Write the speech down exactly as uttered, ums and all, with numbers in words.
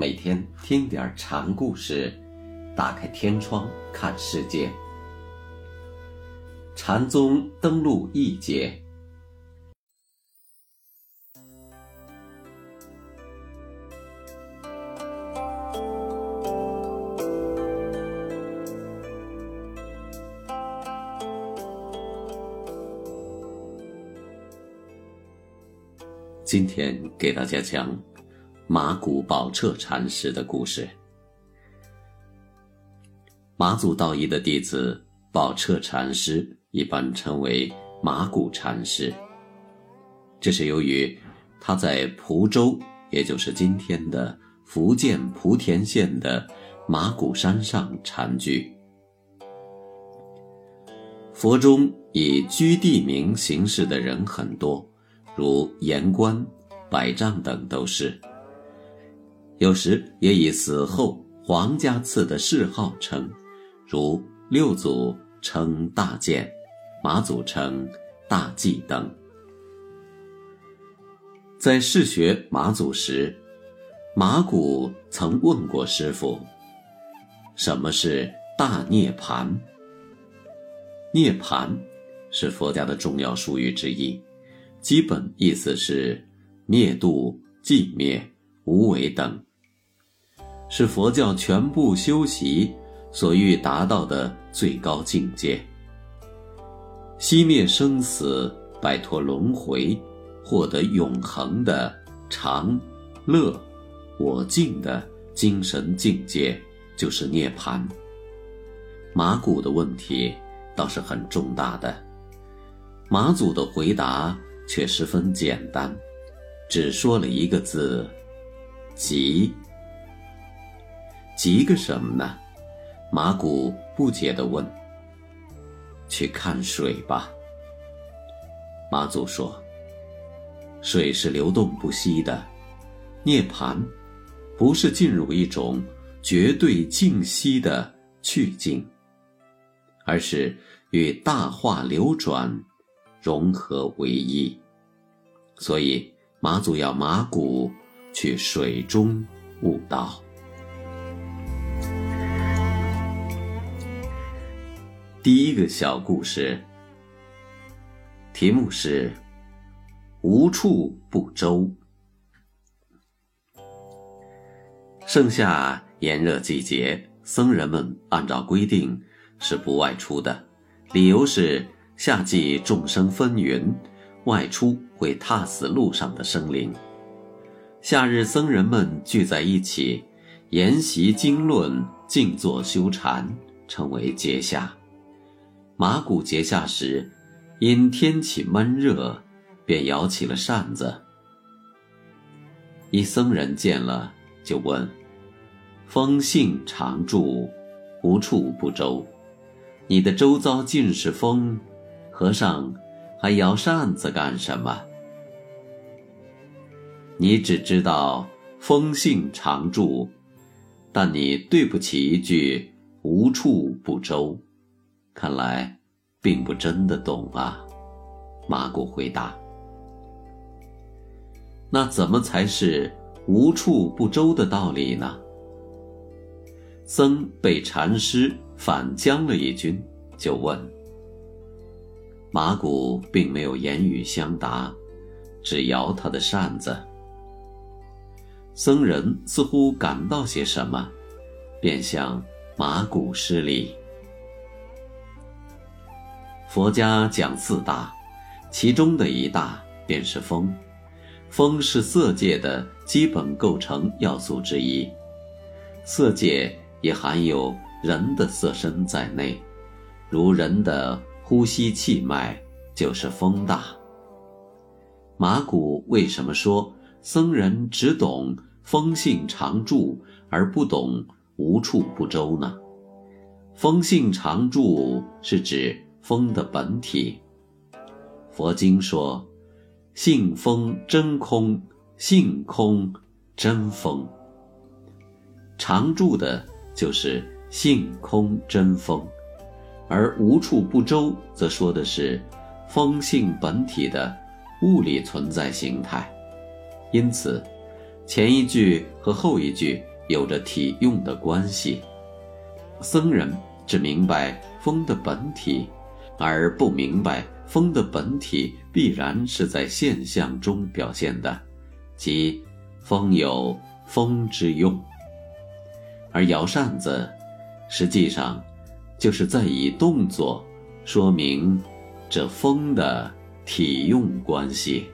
每天听点禅故事，打开天窗看世界。禅宗登陆一节。今天给大家讲马古宝彻禅师的故事。马祖道一的弟子宝彻禅师一般称为马古禅师，这是由于他在蒲州，也就是今天的福建莆田县的马古山上禅居。佛中以居地名行事的人很多，如盐官、百丈等都是，有时也以死后皇家赐的谥号称，如六祖称大鉴，马祖称大寂等。在试学马祖时，马古曾问过师父，什么是大涅槃？涅槃是佛家的重要术语之一，基本意思是灭度、寂灭、无为等，是佛教全部修习所欲达到的最高境界，熄灭生死，摆脱轮回，获得永恒的常、乐、我净的精神境界，就是涅槃。马古的问题倒是很重大的，马祖的回答却十分简单，只说了一个字，急。急个什么呢？马古不解地问。去看水吧。马祖说，水是流动不息的，涅槃不是进入一种绝对静息的去境，而是与大化流转融合为一，所以马祖要马古去水中悟道。第一个小故事，题目是无处不舟。盛夏炎热季节，僧人们按照规定是不外出的，理由是夏季众生纷纭，外出会踏死路上的生灵。夏日僧人们聚在一起，研习经论，静坐修禅，称为节夏。马古节夏时，因天气闷热，便摇起了扇子。一僧人见了，就问：风性常住，无处不舟，你的周遭尽是风，和尚还摇扇子干什么？你只知道风性常住，但你对不起一句无处不舟，看来并不真的懂啊。马古回答。那怎么才是无处不舟的道理呢？僧被禅师反将了一军，就问。马古并没有言语相答，只摇他的扇子。僧人似乎感到些什么，便向马古施礼。佛家讲四大，其中的一大便是风。风是色界的基本构成要素之一，色界也含有人的色身在内，如人的呼吸气脉就是风大。马古为什么说僧人只懂风性常住而不懂无处不舟呢？风性常住是指风的本体。佛经说，性风真空，性空真风。常住的就是性空真风，而无处不舟则说的是风性本体的物理存在形态。因此前一句和后一句有着体用的关系。僧人只明白风的本体，而不明白风的本体必然是在现象中表现的，即风有风之用。而摇扇子实际上就是在以动作说明这风的体用关系。